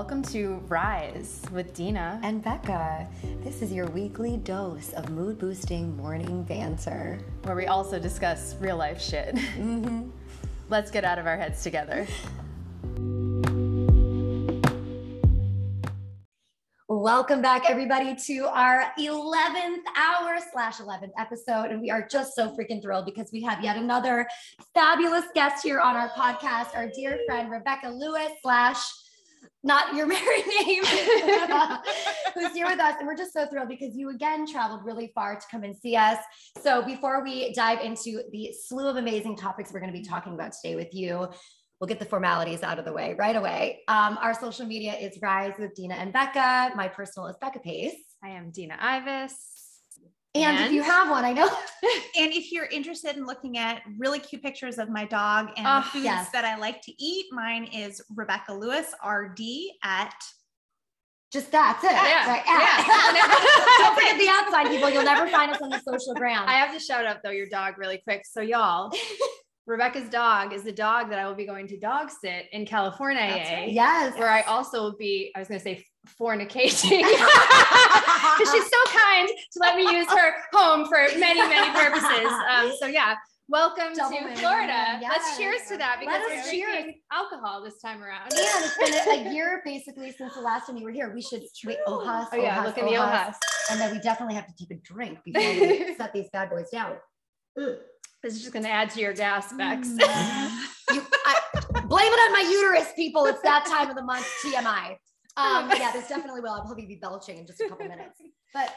Welcome to Rise with Dina and Becca. This is your weekly dose of mood-boosting morning banter, where we also discuss real-life shit. Mm-hmm. Let's get out of our heads together. Welcome back, everybody, to our 11th hour slash 11th episode. And we are just so freaking thrilled because we have yet another fabulous guest here on our podcast, our dear friend, Rebecca Lewis slash... not your married name, who's here with us. And we're just so thrilled because you again traveled really far to come and see us. So before we dive into the slew of amazing topics we're going to be talking about today with you, we'll get the formalities out of the way right away. Our social media is Rise with Dina and Becca. My personal is Becca Pace. I am Dina Ivas. And if you have one, I know. And if you're interested in looking at really cute pictures of my dog and the foods that I like to eat, mine is Rebecca Lewis, RD at... just that's it. Yeah. Right? Yeah. Don't forget the outside, people. You'll never find us on the social ground. I have to shout out, though, your dog really quick. So y'all... Rebecca's dog is the dog that I will be going to dog sit in California. Right. Yes. Where I also will be, I was going to say fornicating. Because she's so kind to let me use her home for many, many purposes. So yeah, welcome to Florida. Yes. Let's cheers to that because we're drinking alcohol this time around. Yeah, it's been a year basically since the last time you were here. We should wait, ojas, oh yeah, look at the ojas. And then we definitely have to take a drink before we set these bad boys down. Ugh. This is just going to add to your gas, Bex. Blame it on my uterus, people. It's that time of the month, TMI. Yeah, this definitely will. I'll probably be belching in just a couple minutes. But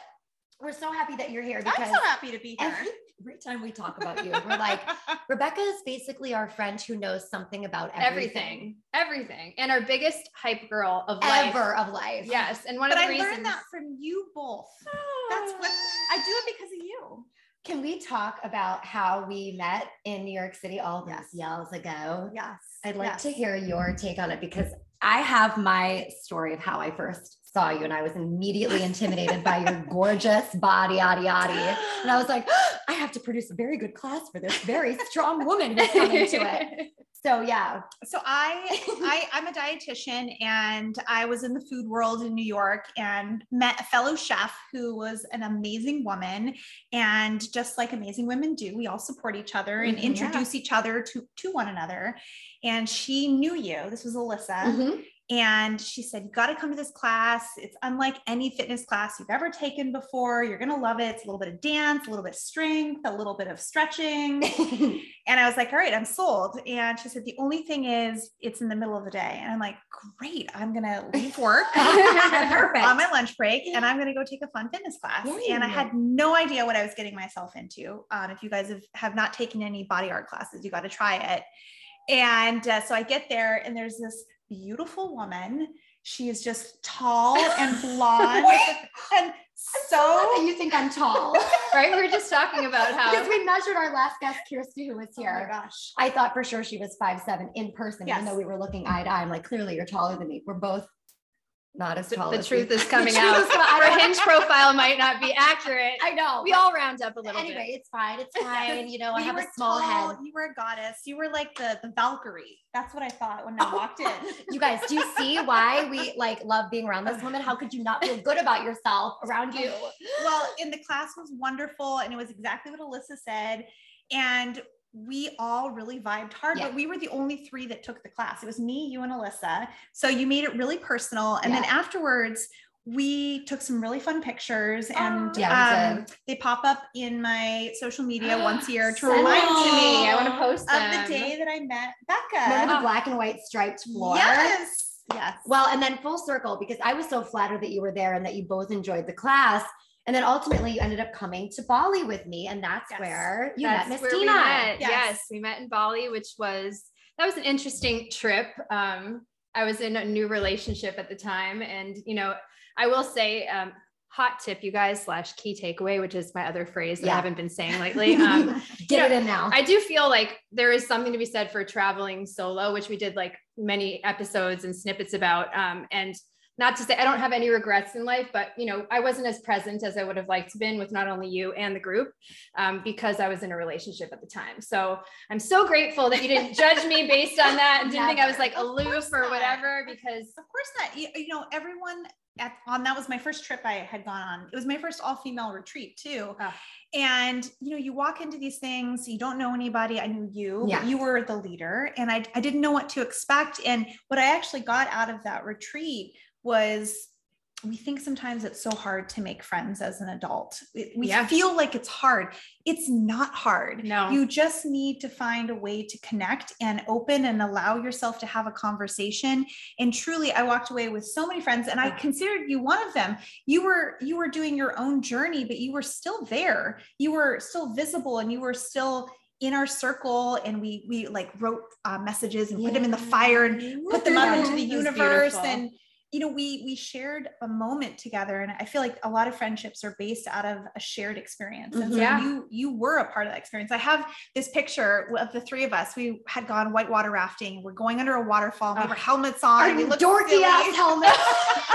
we're so happy that you're here. I'm so happy to be here. Every time we talk about you, we're like, Rebecca is basically our friend who knows something about everything. Everything. And our biggest hype girl of life. Ever of life. Yes. And one of the reasons. I learned that from you both. Oh. That's what I do it because of you. Can we talk about how we met in New York City all those years ago? Yes. I'd like to hear your take on it because I have my story of how I first saw you and I was immediately intimidated by your gorgeous body, And I was like, oh, I have to produce a very good class for this very strong woman who's coming to it. So yeah. So I'm a dietitian and I was in the food world in New York and met a fellow chef who was an amazing woman. And just like amazing women do, we all support each other and introduce each other to one another. And she knew you. This was Alyssa. Mm-hmm. And she said, you got to come to this class. It's unlike any fitness class you've ever taken before. You're going to love it. It's a little bit of dance, a little bit of strength, a little bit of stretching. And I was like, all right, I'm sold. And she said, the only thing is it's in the middle of the day. And I'm like, great, I'm going to leave work on my lunch break and I'm going to go take a fun fitness class. Yay. And I had no idea what I was getting myself into. If you guys have not taken any body art classes, you got to try it. And so I get there and there's this beautiful woman. She is just tall and blonde. And so you think I'm tall, right? We were just talking about how because we measured our last guest, Kirstie, who was here. Oh my gosh. I thought for sure she was 5'7" in person, even though we were looking eye to eye. I'm like, clearly you're taller than me. We're both not as tall. The as truth is coming out. Her Hinge profile might not be accurate. I know. We all round up a little bit. Anyway, it's fine. It's fine. You know, I have a small head. You were a goddess. You were like the Valkyrie. That's what I thought when I walked in. You guys, do you see why we like love being around this woman? How could you not feel good about yourself around you? Well, and the class was wonderful. And it was exactly what Alyssa said. And we all really vibed hard, but we were the only three that took the class. It was me, you, and Alyssa. So you made it really personal. And then afterwards, we took some really fun pictures and they pop up in my social media once a year to remind me. I want to post them. Of the day that I met Becca. Remember the black and white striped floor? Yes. Yes. Well, and then full circle, because I was so flattered that you were there and that you both enjoyed the class. And then ultimately you ended up coming to Bali with me and that's where you met Miss Dina. Yes, we met in Bali, which was, that was an interesting trip. I was in a new relationship at the time and, you know, I will say, hot tip, you guys, slash key takeaway, which is my other phrase that I haven't been saying lately. Get it in now. I do feel like there is something to be said for traveling solo, which we did like many episodes and snippets about. And not to say I don't have any regrets in life, but you know, I wasn't as present as I would have liked to been with not only you and the group, because I was in a relationship at the time. So I'm so grateful that you didn't judge me based on that and didn't think I was like aloof or whatever, because of course not. You know, everyone that was my first trip I had gone on. It was my first all-female retreat too. Oh. And, you know, you walk into these things, you don't know anybody. I knew you, but you were the leader, and I didn't know what to expect. And what I actually got out of that retreat was, we think sometimes it's so hard to make friends as an adult. We feel like it's hard. It's not hard. No, you just need to find a way to connect and open and allow yourself to have a conversation. And truly, I walked away with so many friends, and I considered you one of them. You were doing your own journey, but you were still there. You were still visible, and you were still in our circle, and we like wrote messages and put them in the fire and put them out into the universe. And you know, we shared a moment together, and I feel like a lot of friendships are based out of a shared experience. And so you were a part of that experience. I have this picture of the three of us. We had gone whitewater rafting. We're going under a waterfall. We have our helmets on. We looked dorky ass helmets,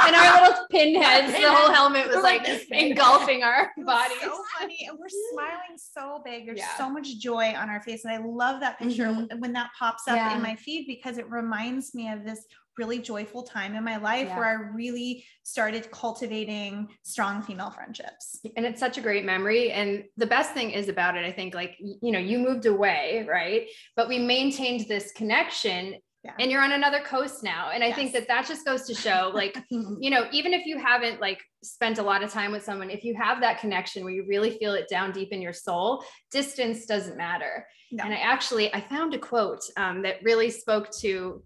and our little pinheads. The whole helmet was like engulfing our bodies. So funny, and we're smiling so big. There's so much joy on our face, and I love that picture when that pops up in my feed, because it reminds me of this really joyful time in my life where I really started cultivating strong female friendships. And it's such a great memory. And the best thing is about it, I think, like, you know, you moved away, right? But we maintained this connection. Yeah. And you're on another coast now. And I think that just goes to show, like, you know, even if you haven't like spent a lot of time with someone, if you have that connection where you really feel it down deep in your soul, distance doesn't matter. No. And I found a quote that really spoke to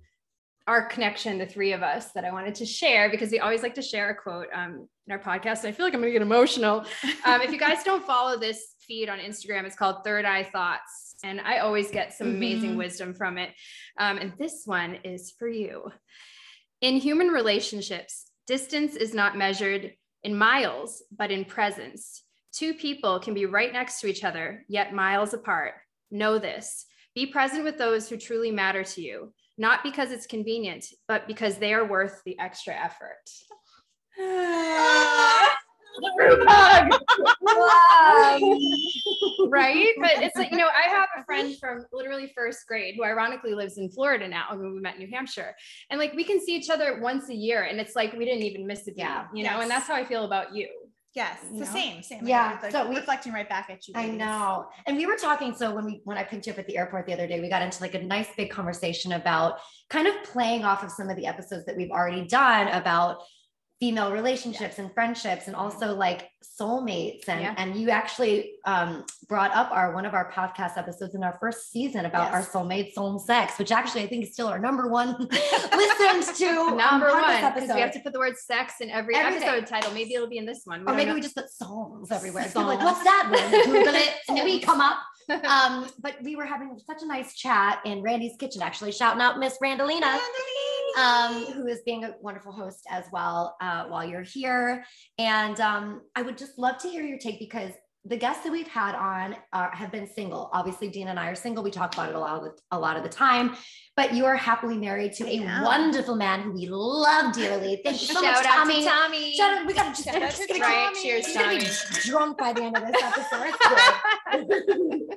our connection, the three of us, that I wanted to share, because we always like to share a quote in our podcast. And I feel like I'm going to get emotional. If you guys don't follow this feed on Instagram, it's called Third Eye Thoughts. And I always get some amazing wisdom from it. And this one is for you. In human relationships, distance is not measured in miles, but in presence. Two people can be right next to each other, yet miles apart. Know this. Be present with those who truly matter to you. Not because it's convenient, but because they are worth the extra effort. Right? But it's like, you know, I have a friend from literally first grade who ironically lives in Florida now. I mean, we met in New Hampshire, and like, we can see each other once a year, and it's like, we didn't even miss a day, you know, and that's how I feel about you. Yes. It's the same. Yeah. Like, so reflecting right back at you. Ladies. I know. And we were talking. So when I picked you up at the airport the other day, we got into like a nice big conversation about kind of playing off of some of the episodes that we've already done about female relationships and friendships, and also like soulmates. And, and you actually brought up one of our podcast episodes in our first season about our soulmate, soul and sex, which actually I think is still our number one listened to. Number one, because we have to put the word sex in every episode title. Maybe it'll be in this one. Or maybe we just put souls everywhere. So like, what's that one? Google it and then we come up. But we were having such a nice chat in Randy's kitchen, actually shouting out Miss Randolina. Who is being a wonderful host as well while you're here. And I would just love to hear your take, because the guests that we've had on have been single. Obviously, Dina and I are single. We talk about it a lot of the time, but you are happily married to a wonderful man who we love dearly. Thank you so much, Tommy. Shout out. We got to just get Tommy. Cheers, he's Tommy. Gonna be drunk by the end of this episode.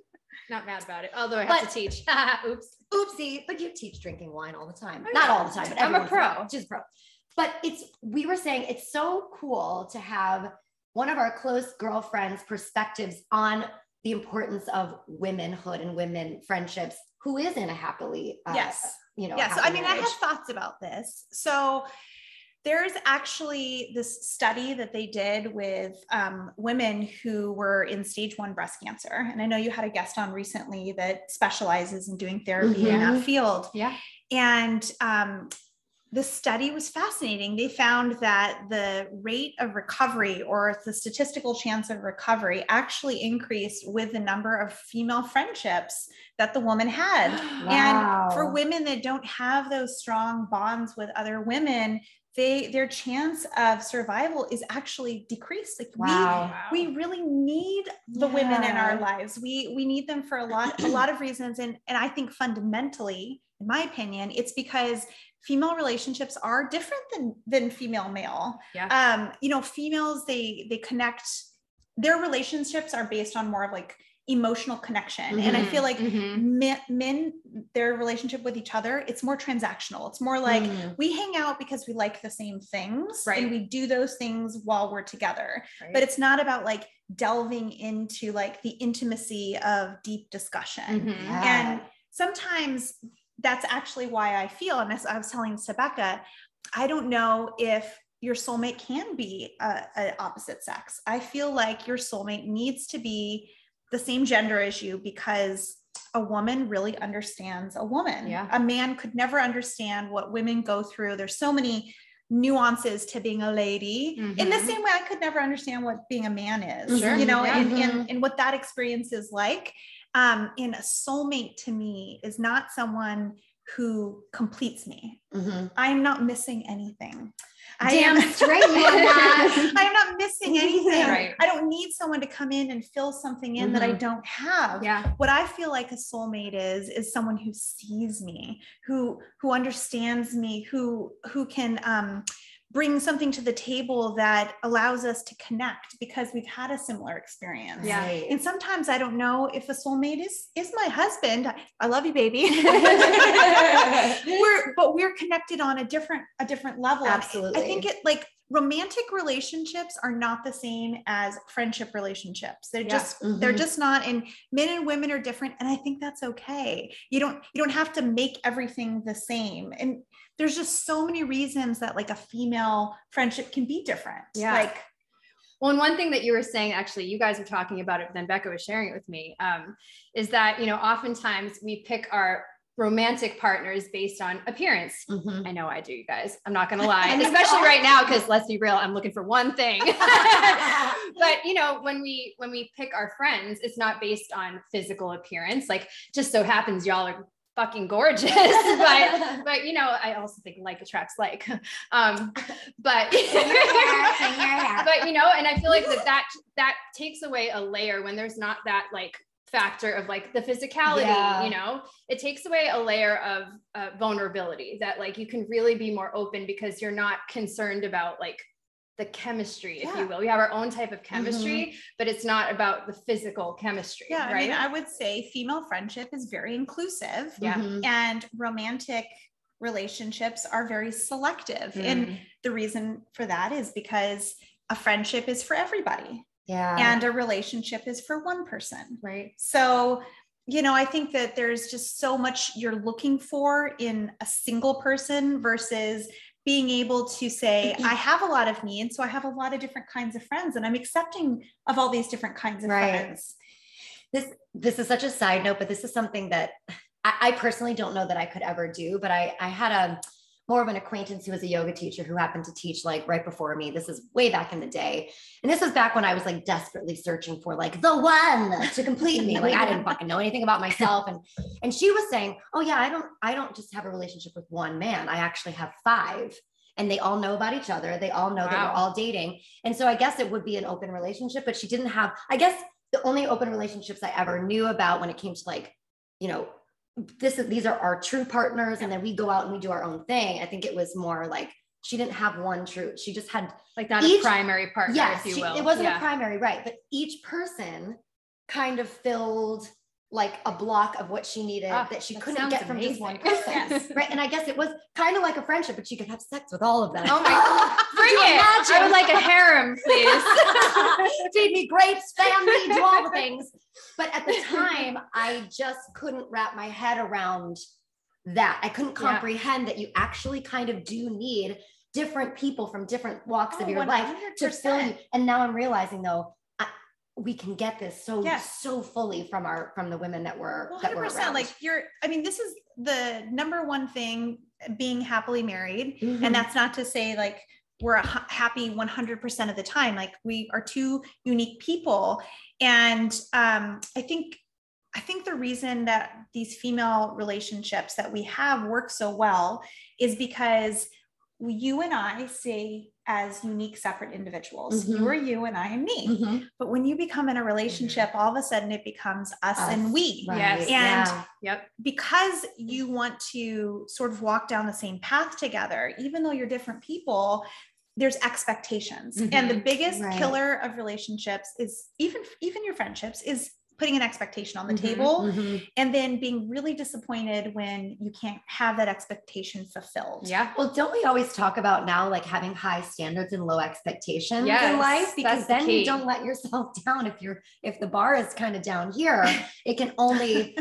Not mad about it, although I have to teach. Oops. Oopsie. But you teach drinking wine all the time. Not all the time, but I'm a pro. Just pro. But we were saying it's so cool to have one of our close girlfriends' perspectives on the importance of womenhood and women friendships, who is in a happily, So I mean, marriage. I have thoughts about this. So there's actually this study that they did with women who were in stage 1 breast cancer. And I know you had a guest on recently that specializes in doing therapy in that field. Yeah. And the study was fascinating. They found that the rate of recovery, or the statistical chance of recovery, actually increased with the number of female friendships that the woman had. Wow. And for women that don't have those strong bonds with other women, their chance of survival is actually decreased. Like we really need the women in our lives. We need them for a lot of reasons. And I think fundamentally, in my opinion, it's because female relationships are different than female male. Yeah. You know, females, they connect, their relationships are based on more of like emotional connection. Mm-hmm. And I feel like mm-hmm. men, their relationship with each other, it's more transactional. It's more like we hang out because we like the same things, right, and we do those things while we're together, right, but it's not about like delving into like the intimacy of deep discussion. Mm-hmm. Yeah. And sometimes that's actually why I feel, and as I was telling Rebecca, I don't know if your soulmate can be a opposite sex. I feel like your soulmate needs to be the same gender as you, because a woman really understands a woman. Yeah. A man could never understand what women go through. There's so many nuances to being a lady, mm-hmm, in the same way I could never understand what being a man is, sure, you know, yeah, and what that experience is like. And a soulmate to me is not someone who completes me. Mm-hmm. I'm not missing anything. Damn straight. I'm not missing anything. Right. I don't need someone to come in and fill something in, mm-hmm, that I don't have. Yeah. What I feel like a soulmate is someone who sees me, who understands me, who can, bring something to the table that allows us to connect because we've had a similar experience. Yeah. Right. And sometimes I don't know if a soulmate is my husband. I love you, baby. But we're connected on a different level. Absolutely. I think it, like, romantic relationships are not the same as friendship relationships. They're just, mm-hmm, they're just not, and men and women are different. And I think that's okay. You don't have to make everything the same. And there's just so many reasons that like a female friendship can be different. Yeah. Like, well, and one thing that you were saying, actually, you guys were talking about it, but then Becca was sharing it with me, is that, you know, oftentimes we pick our romantic partners based on appearance. Mm-hmm. I know I do, you guys. I'm not going to lie, especially right now, because let's be real, I'm looking for one thing. But you know, when we pick our friends, it's not based on physical appearance. Like, just so happens y'all are fucking gorgeous, but you know, I also think like attracts like, but, but you know, and I feel like that takes away a layer when there's not that like factor of like the physicality, yeah, you know, it takes away a layer of vulnerability that like you can really be more open because you're not concerned about like the chemistry, yeah, if you will. We have our own type of chemistry, mm-hmm, but it's not about the physical chemistry. Yeah. Right? I mean, I would say female friendship is very inclusive, yeah, mm-hmm, and romantic relationships are very selective. Mm. And the reason for that is because a friendship is for everybody. Yeah. And a relationship is for one person. Right. So, you know, I think that there's just so much you're looking for in a single person versus being able to say, I have a lot of needs, so I have a lot of different kinds of friends, and I'm accepting of all these different kinds of, right, friends. This is such a side note, but this is something that I personally don't know that I could ever do, but I had a more of an acquaintance who was a yoga teacher who happened to teach like right before me. This is way back in the day. And this was back when I was like desperately searching for like the one to complete me. Like, I didn't fucking know anything about myself. And she was saying, oh yeah, I don't just have a relationship with one man. I actually have five, and they all know about each other. They all know, wow, that we're all dating. And so I guess it would be an open relationship, but she didn't have, I guess the only open relationships I ever knew about when it came to like, you know, these are our true partners, and then we go out and we do our own thing. I think it was more like she didn't have one true, she just had like not a primary partner, yes, if you will. It wasn't, yeah, a primary, right, but each person kind of filled like a block of what she needed, that she couldn't get from just one person. Yes. Right. And I guess it was kind of like a friendship, but she could have sex with all of them. Oh my God. Bring it. I would like a harem, please. Feed me grapes, family, do all the things. But at the time, I just couldn't wrap my head around that. I couldn't comprehend, yeah, that you actually kind of do need different people from different walks of your 100%. Life to fill you. And now I'm realizing though, we can get this so, yes, so fully from the women that were, 100%, that were around. Like, you're, I mean, this is the number one thing, being happily married. Mm-hmm. And that's not to say like we're happy 100% of the time. Like, we are two unique people. And, I think the reason that these female relationships that we have work so well is because you and I say as unique, separate individuals. Mm-hmm. You are you and I am me. Mm-hmm. But when you become in a relationship, all of a sudden it becomes us. And we. Right. Yes. And because you want to sort of walk down the same path together, even though you're different people, there's expectations. Mm-hmm. And the biggest killer of relationships is even your friendships is putting an expectation on the table and then being really disappointed when you can't have that expectation fulfilled. Yeah. Well, don't we always talk about now, like having high standards and low expectations in life, because then you don't let yourself down. If the bar is kind of down here, it can only,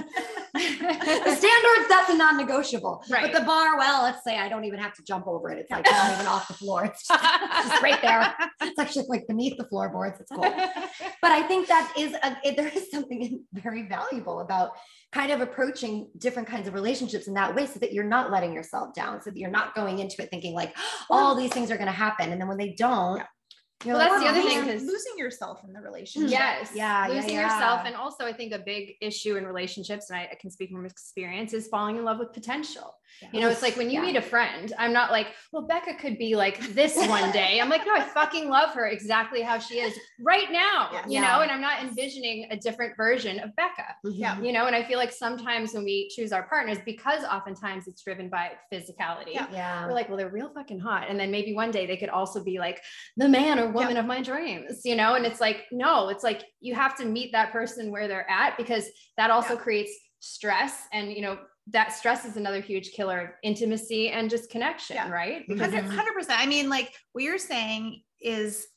the standards, that's a non-negotiable, right? But the bar, well, let's say I don't even have to jump over it. It's like, it's not even off the floor. It's just right there. It's actually like beneath the floorboards. It's cool. But I think that is, there is some very valuable about kind of approaching different kinds of relationships in that way, so that you're not letting yourself down, so that you're not going into it thinking like, oh, all these things are going to happen. And then when they don't, you're like, that's the other thing, is losing yourself in the relationship. Yes. Yeah. Losing yourself. And also I think a big issue in relationships, and I can speak from experience, is falling in love with potential. Yeah. You know, it's like when you meet a friend, I'm not like, well, Becca could be like this one day. I'm like, no, I fucking love her exactly how she is right now, you know, and I'm not envisioning a different version of Becca, you know, and I feel like sometimes when we choose our partners, because oftentimes it's driven by physicality, we're like, well, they're real fucking hot. And then maybe one day they could also be like the man or woman of my dreams, you know? And it's like, no, it's like, you have to meet that person where they're at, because that also creates stress. And, you know, that stress is another huge killer of intimacy and just connection, right? Because 100%. I mean, like what you're saying is,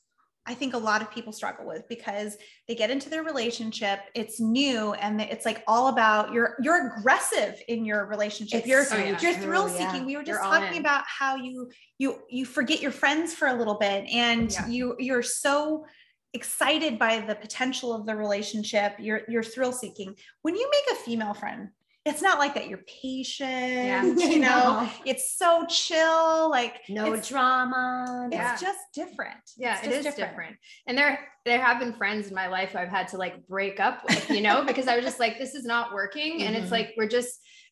I think a lot of people struggle with, because they get into their relationship, it's new, and it's like all about you're aggressive in your relationship. You're thrill seeking. We were just talking about how you forget your friends for a little bit, and you're so excited by the potential of the relationship. You're thrill seeking. When you make a female friend, it's not like that. You're patient, you know, it's so chill, like no drama. It's just different. Yeah, it is different. And there have been friends in my life who I've had to like break up with, you know, because I was just like, this is not working. And it's like,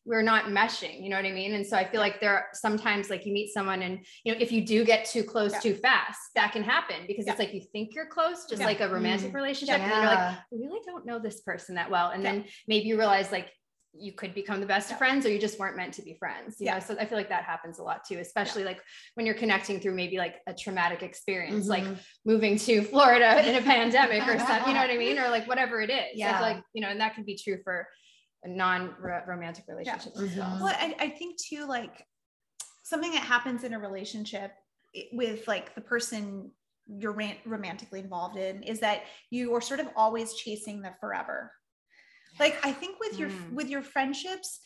we're not meshing, you know what I mean? And so I feel like there are sometimes like you meet someone and, you know, if you do get too close too fast, that can happen, because it's like, you think you're close, just like a romantic relationship. And then you're like, I really don't know this person that well. And then maybe you realize like, you could become the best of friends, or you just weren't meant to be friends, you know? So I feel like that happens a lot too, especially like when you're connecting through maybe like a traumatic experience, like moving to Florida in a pandemic or stuff, you know what I mean? Or like whatever it is. Yeah. So like, you know, and that could be true for a non-romantic relationship as well. Well, I think too, like something that happens in a relationship with like the person you're romantically involved in is that you are sort of always chasing the forever. Like, I think with your friendships,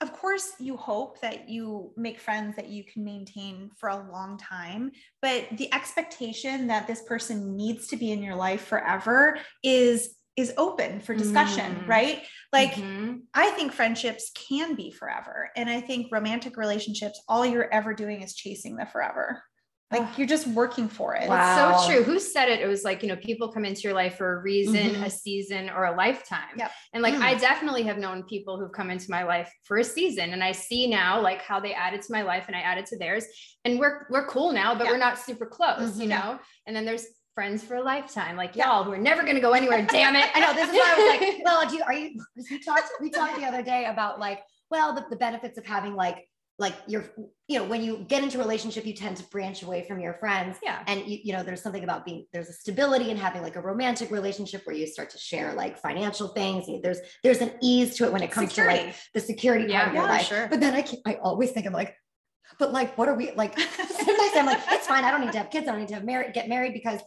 of course you hope that you make friends that you can maintain for a long time, but the expectation that this person needs to be in your life forever is open for discussion, right? Like I think friendships can be forever. And I think romantic relationships, all you're ever doing is chasing the forever. Like you're just working for it. Wow. It's so true. Who said it? It was like, you know, people come into your life for a reason, a season, or a lifetime. Yep. And like, I definitely have known people who've come into my life for a season, and I see now like how they added to my life and I added to theirs, and we're cool now, but we're not super close, you know? And then there's friends for a lifetime, like y'all who are never going to go anywhere. Damn it. I know, this is why I was like, well, we talked the other day about like, well, the benefits of having like you're, you know, when you get into a relationship, you tend to branch away from your friends. Yeah. And you know, there's something about there's a stability in having like a romantic relationship where you start to share like financial things. There's an ease to it when it comes security. To like the security part of your life. Sure. But then I always think, I'm like, but like, what are we like? Sometimes I'm like, it's fine. I don't need to have kids. I don't need to get married, because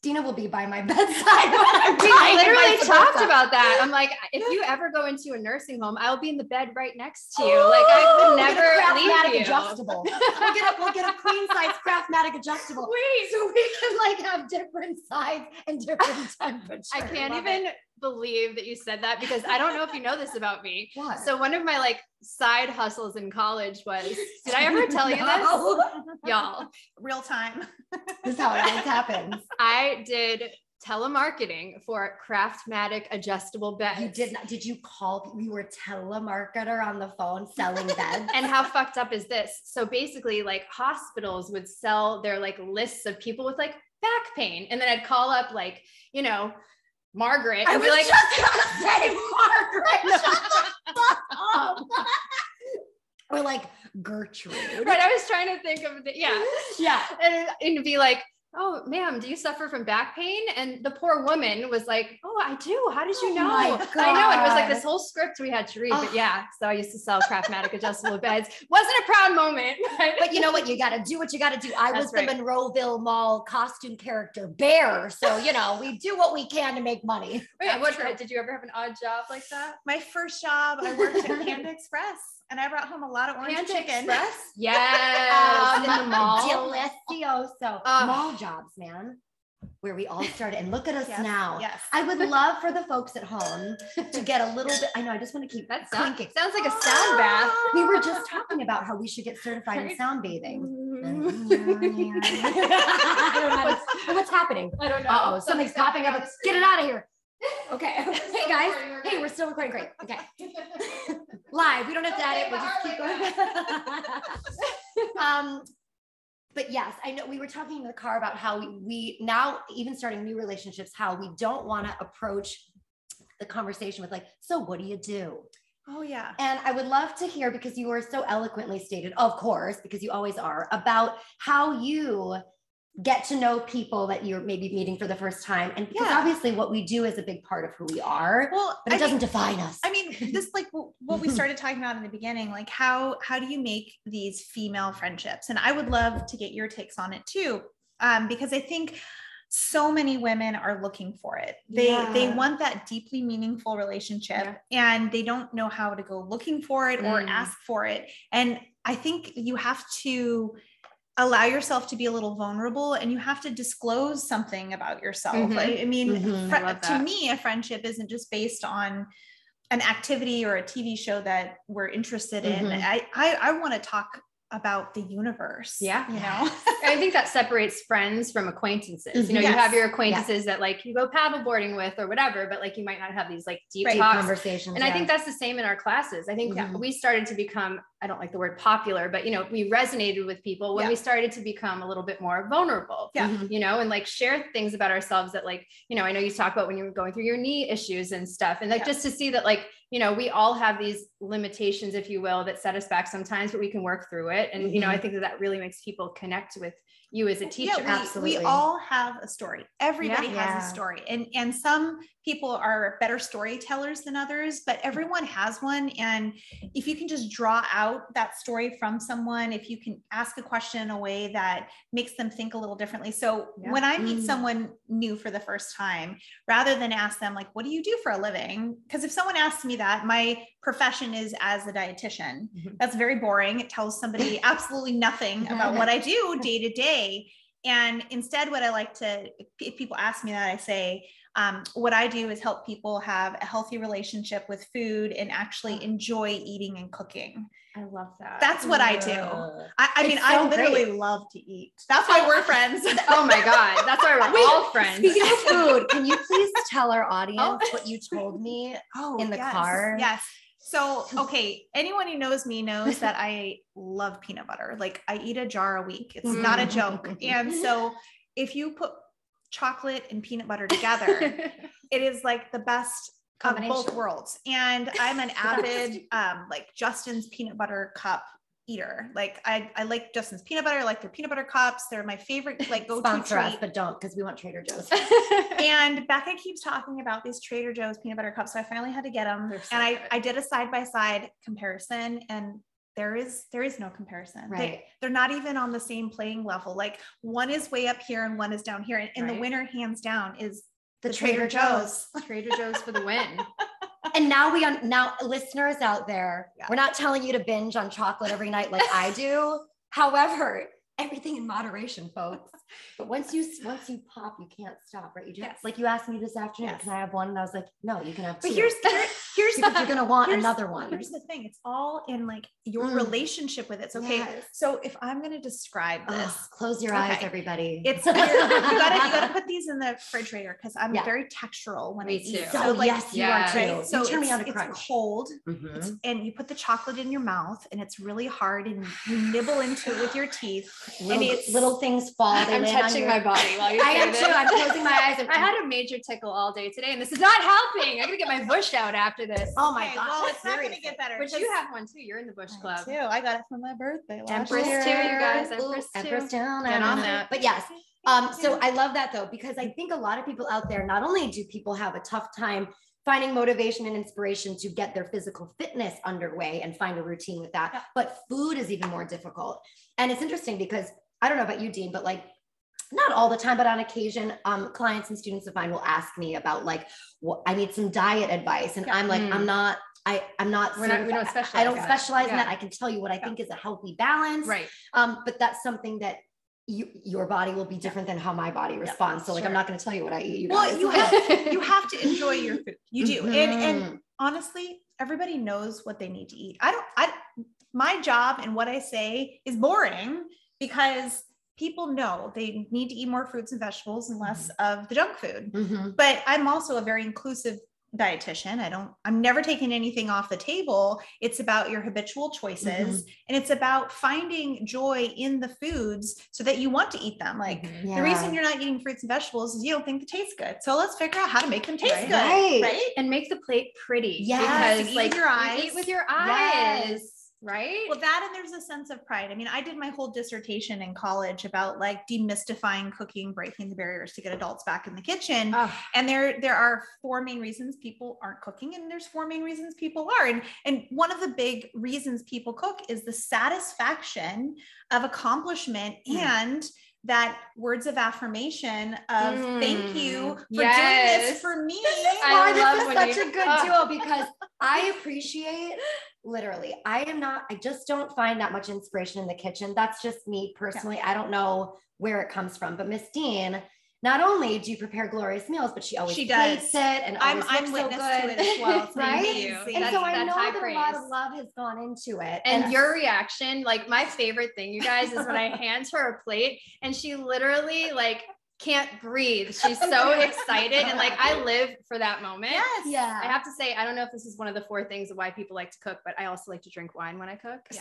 Dina will be by my bedside. I literally talked about that. I'm like, if you ever go into a nursing home, I'll be in the bed right next to you. Like I would never leave you. Adjustable. We'll get a queen size Craftmatic adjustable. Wait, so we can like have different sides and different temperatures. I can't even believe that you said that, because I don't know if you know this about me. What? So one of my like side hustles in college was, did I ever tell you this? Y'all. Real time. This is how it always happens. I did telemarketing for Craftmatic adjustable beds. You did not, did you call, you were a telemarketer on the phone selling beds? And how fucked up is this? So basically like hospitals would sell their like lists of people with like back pain. And then I'd call up like, you know, Margaret. I was like, just gonna say Margaret. No. Shut the fuck up. Or like Gertrude. Right, I was trying to think of the, yeah. Yeah. And be like, oh, ma'am, do you suffer from back pain? And the poor woman was like, oh, I do. How did you know? I know. It was like this whole script we had to read, but yeah. So I used to sell Craftmatic adjustable beds. Wasn't a proud moment. But you know what? You got to do what you got to do. I was the Monroeville Mall costume character Bear. So, you know, we do what we can to make money. Yeah, did you ever have an odd job like that? My first job, I worked at Panda Express. And I brought home a lot of orange chicken. Express? Yes. In the mall. Delicioso. Mall jobs, man, where we all started. And look at us now. Yes. I would love for the folks at home to get a little bit. I know, I just want to keep that clinking. Sounds like a sound bath. We were just talking about how we should get certified in sound bathing. What's happening? I don't know. Uh-oh, something's popping up. Let's get it out of here. Okay. Hey guys. Hey, we're still recording. Great. Okay. Live. We don't have to edit. We'll just keep going. But yes, I know we were talking in the car about how we now, even starting new relationships, how we don't want to approach the conversation with like, so what do you do? Oh yeah. And I would love to hear, because you were so eloquently stated, of course, because you always are, about how you get to know people that you're maybe meeting for the first time. And because obviously what we do is a big part of who we are, but it doesn't define us. I mean, this, like what we started talking about in the beginning, like how do you make these female friendships? And I would love to get your takes on it too. Because I think so many women are looking for it. They want that deeply meaningful relationship and they don't know how to go looking for it or ask for it. And I think you have to allow yourself to be a little vulnerable, and you have to disclose something about yourself. I mean, to me, a friendship isn't just based on an activity or a TV show that we're interested in. I want to talk about the universe. Yeah. You know, I think that separates friends from acquaintances. You know, you have your acquaintances that like you go paddle boarding with or whatever, but like, you might not have these like deep conversations. And I think that's the same in our classes. I think we started to become, I don't like the word popular, but you know, we resonated with people when we started to become a little bit more vulnerable, you know, and like share things about ourselves that like, you know, I know you talk about when you were going through your knee issues and stuff. And like, just to see that, like, you know, we all have these limitations, if you will, that set us back sometimes, but we can work through it. And, you know, I think that that really makes people connect with you as a teacher. Yeah, we all have a story. Everybody has a story. And some people are better storytellers than others, but everyone has one. And if you can just draw out that story from someone, if you can ask a question in a way that makes them think a little differently. So when I meet someone new for the first time, rather than ask them like, what do you do for a living? Because if someone asks me that, my profession is as a dietitian. That's very boring. It tells somebody absolutely nothing about what I do day to day. And instead, what I like to, if people ask me that, I say, what I do is help people have a healthy relationship with food and actually enjoy eating and cooking. I love that. That's what I do. I literally love to eat. That's why we're friends. Oh my God. That's why we're all friends. Speaking of food, can you please tell our audience what you told me in the car? Yes. So, okay. Anyone who knows me knows that I love peanut butter. Like I eat a jar a week. It's not a joke. And so if you put chocolate and peanut butter together, it is like the best of both worlds. And I'm an avid, like Justin's peanut butter cup eater. Like I like Justin's peanut butter. I like their peanut butter cups. They're my favorite, like go-to treat. Sponsor us, but don't, because we want Trader Joe's. And Becca keeps talking about these Trader Joe's peanut butter cups. So I finally had to get them. So and I did a side-by-side comparison, and there is no comparison. Right. They're not even on the same playing level. Like one is way up here and one is down here. And the winner hands down is the Trader Joe's. Trader Joe's for the win. And now listeners out there, we're not telling you to binge on chocolate every night like I do. However, everything in moderation, folks. But once you pop, you can't stop, right? You just, yes. Like you asked me this afternoon, yes. Can I have one? And I was like, no, you can have two. But here's because you're going to want another one. Here's the thing. It's all in like your relationship with it. So, okay. Yes. So if I'm going to describe this, close your eyes, everybody. It's weird. you gotta put these in the refrigerator because I'm very textural when I eat. So like, yes, you are too. Right? So you turn me on a crunch. It's cold and you put the chocolate in your mouth and it's really hard and you nibble into it with your teeth. Little things fall. I'm touching my body while you're saying this. I am too. I'm closing my eyes. I had a major tickle all day today and this is not helping. I'm going to get my bush out after this. Oh my God. Well, it's not going to get better. But you have one too. You're in the bush club. Too. I got it for my birthday. Empress too, you guys. Empress too. Get on that. But yes. So I love that though, because I think a lot of people out there, not only do people have a tough time finding motivation and inspiration to get their physical fitness underway and find a routine with that, but food is even more difficult. And it's interesting because I don't know about you, Dean, but like not all the time, but on occasion, clients and students of mine will ask me about like, well, I need some diet advice. And I'm like, I don't specialize in that. I can tell you what I think is a healthy balance. Right. But that's something that your body will be different than how my body responds. So like, I'm not going to tell you what I eat. You have to enjoy your food. You do. And honestly, everybody knows what they need to eat. My job and what I say is boring because people know they need to eat more fruits and vegetables and less of the junk food. But I'm also a very inclusive dietitian. I'm never taking anything off the table. It's about your habitual choices and it's about finding joy in the foods so that you want to eat them. Like the reason you're not eating fruits and vegetables is you don't think they taste good. So let's figure out how to make them taste good. Right. And make the plate pretty. Yes. Because like you eat with your eyes. Yes. Right. Well, that, and there's a sense of pride. I mean, I did my whole dissertation in college about like demystifying cooking, breaking the barriers to get adults back in the kitchen. And there are four main reasons people aren't cooking. And there's four main reasons people are. And one of the big reasons people cook is the satisfaction of accomplishment and that words of affirmation of thank you for doing this for me. This is such a good duo because I appreciate, literally, I just don't find that much inspiration in the kitchen. That's just me personally. I don't know where it comes from, but Miss Dean, not only do you prepare glorious meals, but she always plates it and always looks so good. I'm witness to it as well. Right? I know that a lot of love has gone into it. And your reaction, like my favorite thing, you guys, is when I hand her a plate and she literally like can't breathe. She's so excited. And like, I live for that moment. Yes. Yeah. I have to say, I don't know if this is one of the four things of why people like to cook, but I also like to drink wine when I cook. Yeah.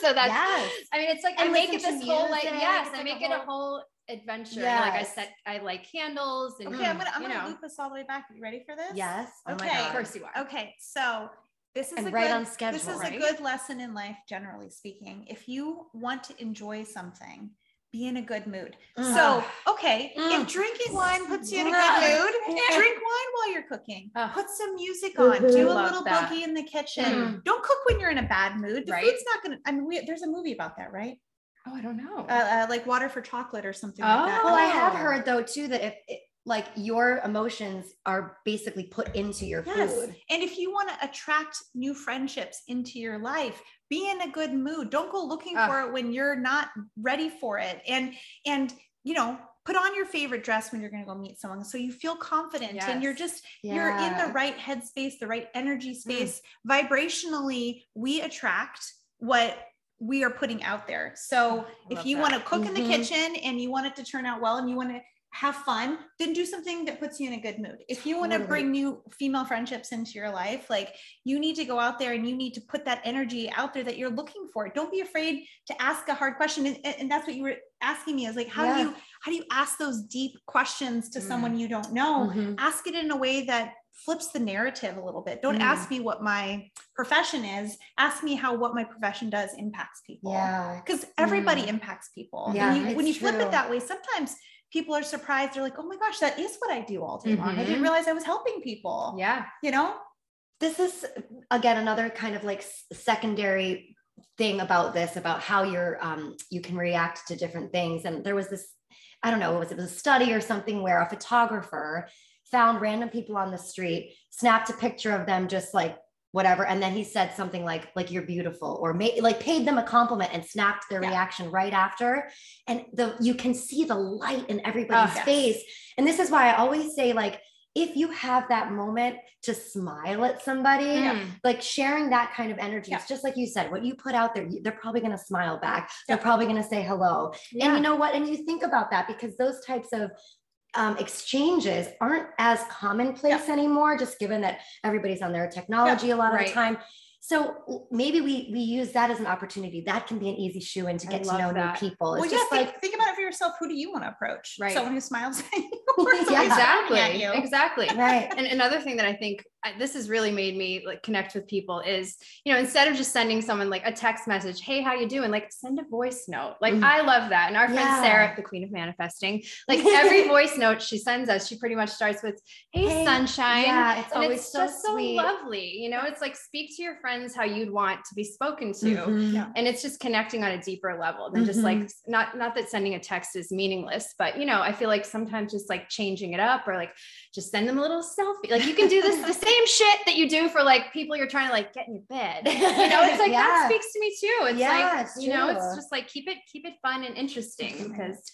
So that's, I mean, it's like, and I make it this whole, like, I make it a whole adventure. Yes. Like I light candles and I'm gonna loop this all the way back. Are you ready for this? Yes. Okay. Of course you are. Okay. So this is a good lesson in life, generally speaking. If you want to enjoy something, be in a good mood. So, okay. If drinking wine puts you in a good mood, drink wine while you're cooking, put some music on, do a little boogie in the kitchen. Don't cook when you're in a bad mood. The food's not going to, I mean, there's a movie about that, right? Oh, I don't know. Like Water for Chocolate or something like that. Well, I have heard though too, that if your emotions are basically put into your food. And if you want to attract new friendships into your life, be in a good mood. Don't go looking for it when you're not ready for it. And, you know, put on your favorite dress when you're going to go meet someone. So you feel confident and you're just, you're in the right headspace, the right energy space. Vibrationally, we attract what we are putting out there. So if you want to cook in the kitchen and you want it to turn out well, and you want to have fun, then do something that puts you in a good mood. If you want to bring new female friendships into your life, like you need to go out there and you need to put that energy out there that you're looking for. Don't be afraid to ask a hard question. And that's what you were asking me, is like, how do you ask those deep questions to someone you don't know? Ask it in a way that flips the narrative a little bit. Don't ask me what my profession is. Ask me what my profession does impacts people. Yeah. Cause everybody impacts people. Yeah, when you flip it that way, sometimes people are surprised. They're like, oh my gosh, that is what I do all day long. I didn't realize I was helping people. Yeah. You know, this is again, another kind of like secondary thing about this, about how you're, you can react to different things. And there was this, I don't know, it was a study or something where a photographer found random people on the street, snapped a picture of them just like whatever. And then he said something like you're beautiful, or like paid them a compliment and snapped their reaction right after. And you can see the light in everybody's face. And this is why I always say, like, if you have that moment to smile at somebody, like sharing that kind of energy, it's just like you said, what you put out there, they're probably going to smile back. They're probably going to say hello. And you know what? And you think about that, because those types of exchanges aren't as commonplace anymore, just given that everybody's on their technology a lot of the time. So maybe we use that as an opportunity. That can be an easy shoe-in to get to know new people. It's just think about it for yourself. Who do you want to approach? Right. Someone who smiles at you. Exactly. Right. And another thing that I think this has really made me like connect with people is, you know, instead of just sending someone like a text message, hey, how you doing? Like send a voice note. Like I love that. And our friend Sarah, the queen of manifesting, like every voice note she sends us, she pretty much starts with, hey, sunshine. Yeah, it's always so sweet. So lovely. You know, it's like speak to your friends how you'd want to be spoken to. And it's just connecting on a deeper level than just like, not that sending a text is meaningless, but you know, I feel like sometimes just like changing it up, or like just send them a little selfie. Like you can do this, the same shit that you do for like people you're trying to like get in your bed. You know, it's like, that speaks to me too. It's like, it's you know, it's just like, keep it fun and interesting, because,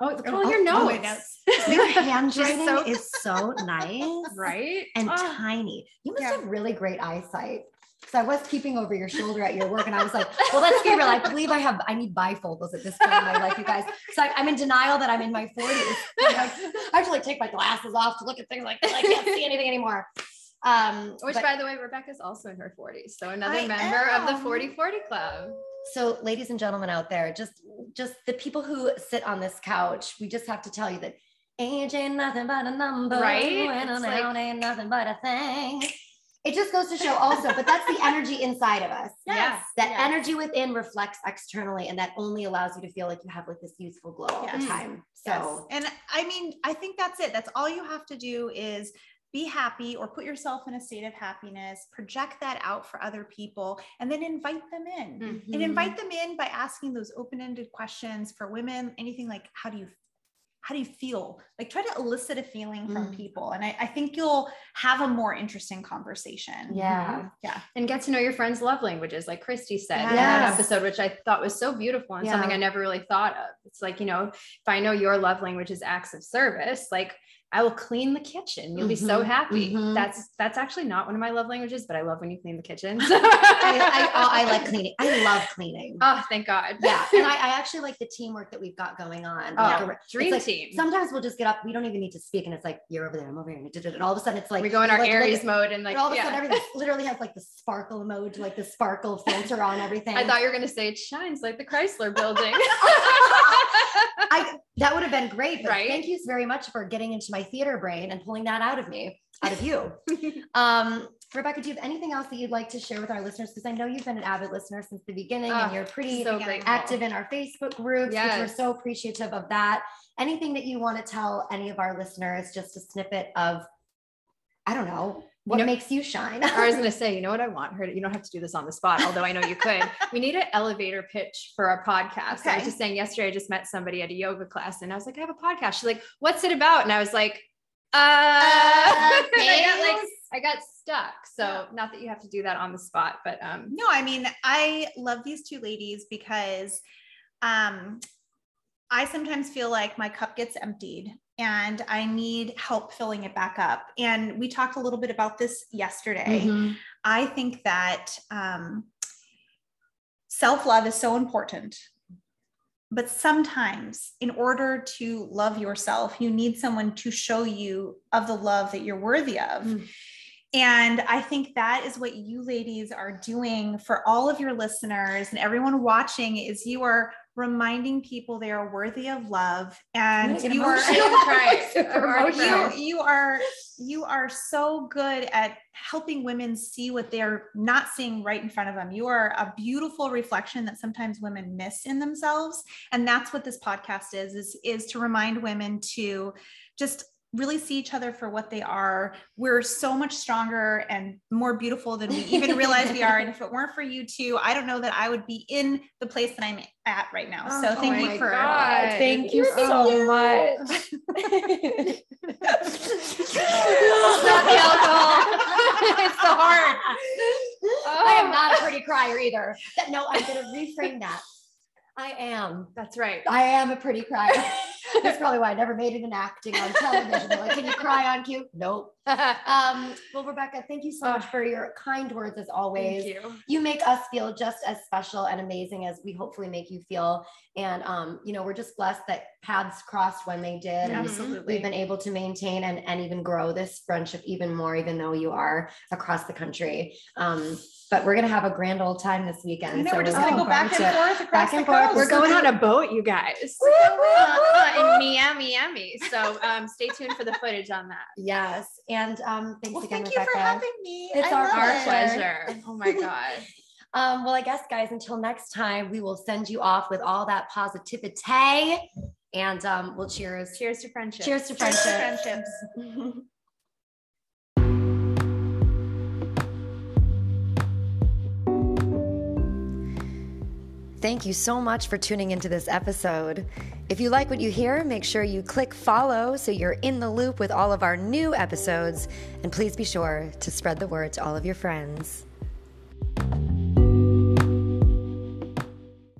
your notes. Your handwriting is so nice. Right. And tiny. You must have really great eyesight. So I was peeping over your shoulder at your work, and I was like, well, let's be real. I believe I need bifocals at this point in my life, you guys. So I'm in denial that I'm in my 40s. I have to like take my glasses off to look at things like that. I can't see anything anymore. Which by the way, Rebecca's also in her 40s. So another member of the 40/40 club. So ladies and gentlemen out there, just the people who sit on this couch, we just have to tell you that age ain't nothing but a number. Right? And like, ain't nothing but a thing. It just goes to show also, but that's the energy inside of us. Yes. That energy within reflects externally, and that only allows you to feel like you have like this youthful glow all the time. So, and I mean, I think that's it. That's all you have to do is be happy, or put yourself in a state of happiness, project that out for other people, and then invite them in. And invite them in by asking those open-ended questions for women, anything like, how do you feel? Like try to elicit a feeling from people. And I think you'll have a more interesting conversation. Yeah. And get to know your friends' love languages. Like Kirstie said in that episode, which I thought was so beautiful and something I never really thought of. It's like, you know, if I know your love language is acts of service, like I will clean the kitchen. You'll be so happy. That's actually not one of my love languages, but I love when you clean the kitchen. I like cleaning. I love cleaning. Oh, thank God. Yeah. And I actually like the teamwork that we've got going on. Dream like, team. Sometimes we'll just get up. We don't even need to speak. And it's like, you're over there, I'm over here. And all of a sudden it's like, we go in our Aries mode. And like, all of a sudden everything literally has like the sparkle emoji, like the sparkle filter on everything. I thought you were going to say it shines like the Chrysler building. That would have been great. But thank you very much for getting into my theater brain and pulling that out of me, out of you. Rebecca, do you have anything else that you'd like to share with our listeners? Because I know you've been an avid listener since the beginning, and you're pretty active in our Facebook groups, which we're so appreciative of that. Anything that you want to tell any of our listeners, just a snippet of, I don't know, what makes you shine? I was going to say, you know what I want her to, you don't have to do this on the spot, although I know you could. We need an elevator pitch for our podcast. Okay. I was just saying yesterday, I just met somebody at a yoga class, and I was like, I have a podcast. She's like, what's it about? And I was like, I got stuck. So not that you have to do that on the spot, but, no, I mean, I love these two ladies because, I sometimes feel like my cup gets emptied and I need help filling it back up. And we talked a little bit about this yesterday. I think that self-love is so important, but sometimes in order to love yourself, you need someone to show you of the love that you're worthy of. And I think that is what you ladies are doing for all of your listeners and everyone watching, is you are reminding people they are worthy of love, and you are so good at helping women see what they're not seeing right in front of them. You are a beautiful reflection that sometimes women miss in themselves. And that's what this podcast is to remind women to just really see each other for what they are. We're so much stronger and more beautiful than we even realize we are. And if it weren't for you two, I don't know that I would be in the place that I'm at right now. So thank you so much. It's not the alcohol. It's the heart. Oh. I am not a pretty crier either. No, I'm going to reframe that. I am. That's right. I am a pretty crier. That's probably why I never made it in acting on television. They're like, can you cry on cue? Nope. Well, Rebecca, thank you so much for your kind words as always. Thank you. You make us feel just as special and amazing as we hopefully make you feel. And, you know, we're just blessed that paths crossed when they did. Absolutely. And we've been able to maintain and even grow this friendship even more, even though you are across the country. But we're going to have a grand old time this weekend. You know, so we're just going to go back and forth across the coast. We're going on a boat, you guys. In Miami. So stay tuned for the footage on that. Yes. And thanks again, Rebecca. Thank you for having me. It's our pleasure. Oh my God. Well, I guess, guys, until next time, we will send you off with all that positivity. And we'll cheers. Cheers to friendship. Cheers to friendship. Cheers to friendships. Thank you so much for tuning into this episode. If you like what you hear, make sure you click follow so you're in the loop with all of our new episodes. And please be sure to spread the word to all of your friends.